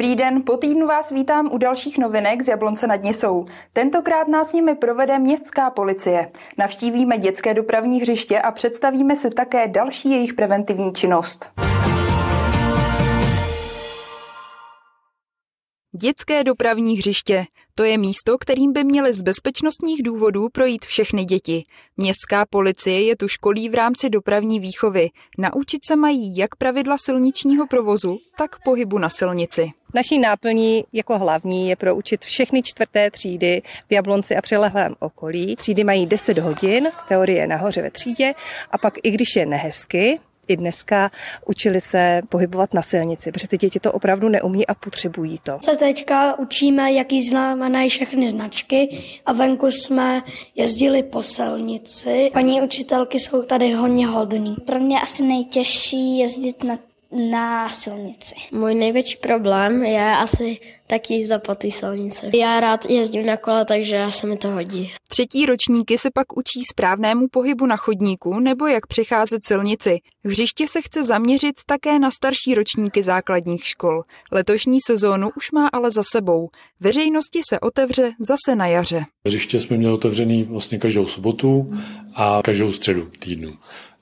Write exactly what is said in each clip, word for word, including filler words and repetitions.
Dobrý den, po týdnu vás vítám u dalších novinek z Jablonce nad Nisou. Tentokrát nás s nimi provede městská policie. Navštívíme dětské dopravní hřiště a představíme si také další jejich preventivní činnost. Dětské dopravní hřiště. To je místo, kterým by měly z bezpečnostních důvodů projít všechny děti. Městská policie je tu školí v rámci dopravní výchovy. Naučit se mají jak pravidla silničního provozu, tak pohybu na silnici. Naší náplní jako hlavní je proučit všechny čtvrté třídy v Jablonci a přilehlém okolí. Třídy mají deset hodin, teorie nahoře ve třídě, a pak i když je nehezky, i dneska učili se pohybovat na silnici, protože ty děti to opravdu neumí a potřebují to. Se teďka učíme, jaký znamenají všechny značky, a venku jsme jezdili po silnici. Paní učitelky jsou tady hodně hodný. Pro mě asi nejtěžší jezdit na, na silnici. Můj největší problém je asi tak jízda po té silnici. Já rád jezdím na kole, takže se mi to hodí. Třetí ročníky se pak učí správnému pohybu na chodníku nebo jak přecházet silnici. Hřiště se chce zaměřit také na starší ročníky základních škol. Letošní sezónu už má ale za sebou. Veřejnosti se otevře zase na jaře. Hřiště jsme měli otevřený vlastně každou sobotu a každou středu týdnu.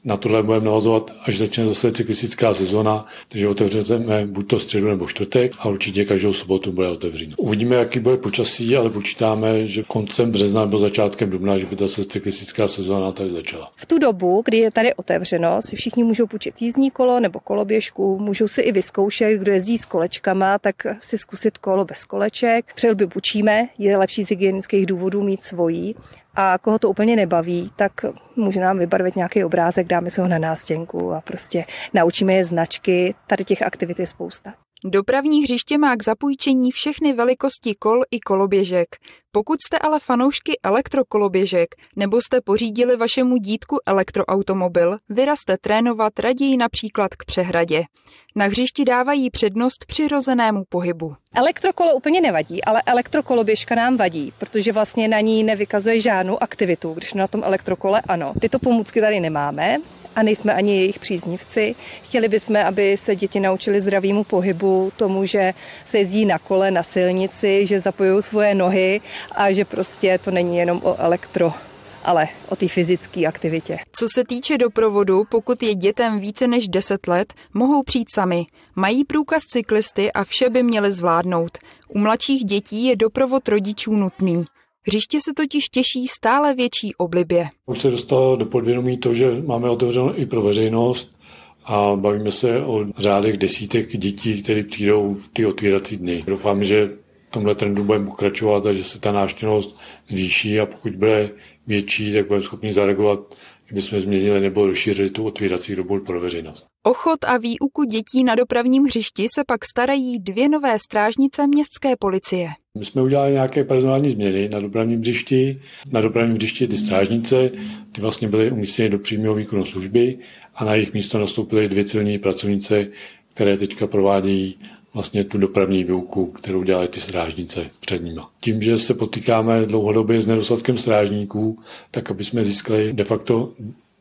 Na tohle budeme navazovat, až začne zase cyklistická sezona, takže otevřeme buď to středu nebo čtvrtek a určitě každou sobotu bude otevřeno. Uvidíme, jaký bude počasí, ale počítáme, že koncem března nebo začátkem dubna, že by ta cyklistická sezóna tady začala. V tu dobu, kdy je tady otevřeno, si všichni můžou půjčit jízdní kolo nebo koloběžku, můžou si i vyzkoušet, kdo jezdí s kolečkama, tak si zkusit kolo bez koleček. Přelby učíme, je lepší z hygienických důvodů mít svojí. A koho to úplně nebaví, tak může nám vybarvit nějaký obrázek, dáme si ho na nástěnku a prostě naučíme je značky. Tady těch aktivit je spousta. Dopravní hřiště má k zapůjčení všechny velikosti kol i koloběžek. Pokud jste ale fanoušky elektrokoloběžek nebo jste pořídili vašemu dítku elektroautomobil, vyrazte trénovat raději například k přehradě. Na hřišti dávají přednost přirozenému pohybu. Elektrokolo úplně nevadí, ale elektrokoloběžka nám vadí, protože vlastně na ní nevykazuje žádnou aktivitu, když na tom elektrokole ano. Tyto pomůcky tady nemáme a nejsme ani jejich příznivci. Chtěli bychom, aby se děti naučili zdravému pohybu, tomu, že se jezdí na kole, na silnici, že zapojují svoje nohy a že prostě to není jenom o elektro, ale o té fyzické aktivitě. Co se týče doprovodu, pokud je dětem více než deset let, mohou přijít sami. Mají průkaz cyklisty a vše by měli zvládnout. U mladších dětí je doprovod rodičů nutný. Hřiště se totiž těší stále větší oblibě. Už se dostalo do podvědomí to, že máme otevřeno i pro veřejnost a bavíme se o řádech desítek dětí, které přijdou v ty otvírací dny. Doufám, že v tomhle trendu budeme pokračovat a že se ta návštěvnost zvýší a pokud bude větší, tak budeme schopni zareagovat, kdybychom změnili nebo rozšířili tu otvírací dobu pro veřejnost. O chod a výuku dětí na dopravním hřišti se pak starají dvě nové strážnice městské policie. My jsme udělali nějaké personální změny na dopravním hřišti. Na dopravním hřišti ty strážnice, ty vlastně byly umístěny do přímého výkonu služby a na jejich místo nastoupily dvě civilní pracovnice, které teďka provádějí vlastně tu dopravní výuku, kterou dělají ty strážnice před nima. Tím, že se potýkáme dlouhodobě s nedostatkem strážníků, tak aby jsme získali de facto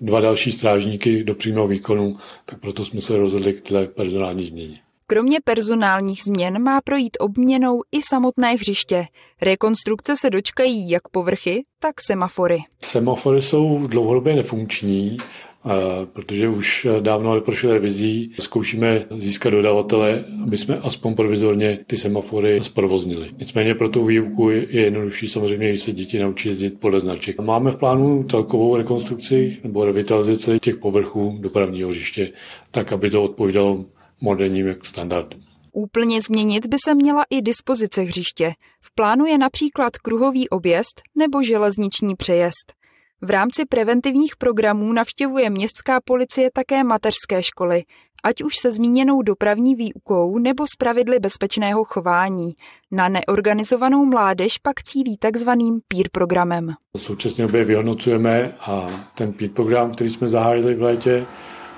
dva další strážníky do přímého výkonu, tak proto jsme se rozhodli k této personální změně. Kromě personálních změn má projít obměnou i samotné hřiště. Rekonstrukce se dočkají jak povrchy, tak semafory. Semafory jsou dlouhodobě nefunkční, protože už dávno neprošli revizí. Zkoušíme získat dodavatele, aby jsme aspoň provizorně ty semafory zprovoznili. Nicméně pro tu výuku je jednodušší samozřejmě, když se děti naučí jezdit podle značek. Máme v plánu celkovou rekonstrukci nebo revitalizaci těch povrchů dopravního hřiště, tak aby to odpovídalo moderním standardům. Úplně změnit by se měla i dispozice hřiště. V plánu je například kruhový objezd nebo železniční přejezd. V rámci preventivních programů navštěvuje městská policie také mateřské školy, ať už se zmíněnou dopravní výukou nebo s pravidly bezpečného chování. Na neorganizovanou mládež pak cílí takzvaným peer programem. Současně obě vyhodnocujeme a ten peer program, který jsme zahájili v létě,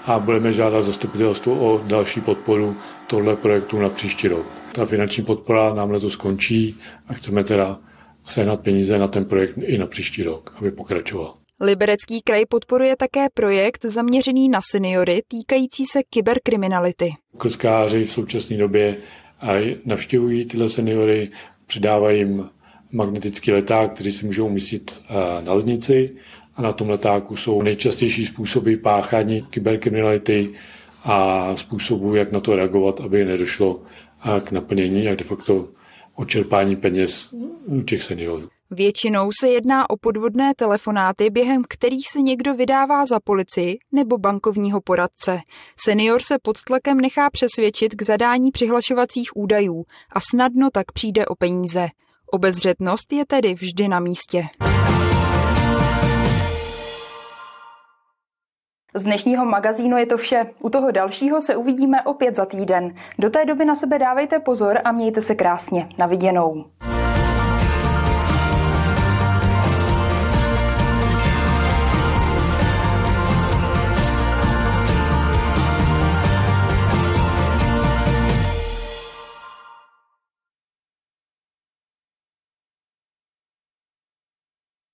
a budeme žádat zastupitelstvo o další podporu tohle projektu na příští rok. Ta finanční podpora nám letos skončí a chceme teda sehnat peníze na ten projekt i na příští rok, aby pokračoval. Liberecký kraj podporuje také projekt zaměřený na seniory týkající se kyberkriminality. Krskáři v současné době a navštěvují tyhle seniory, přidávají jim magnetický leták, který si můžou umístit na lednici, a na tom letáku jsou nejčastější způsoby páchání kyberkriminality a způsobů, jak na to reagovat, aby nedošlo k naplnění a de facto odčerpání peněz u těch seniorů. Většinou se jedná o podvodné telefonáty, během kterých se někdo vydává za policii nebo bankovního poradce. Senior se pod tlakem nechá přesvědčit k zadání přihlašovacích údajů a snadno tak přijde o peníze. Obezřetnost je tedy vždy na místě. Z dnešního magazínu je to vše. U toho dalšího se uvidíme opět za týden. Do té doby na sebe dávejte pozor a mějte se krásně. Na viděnou.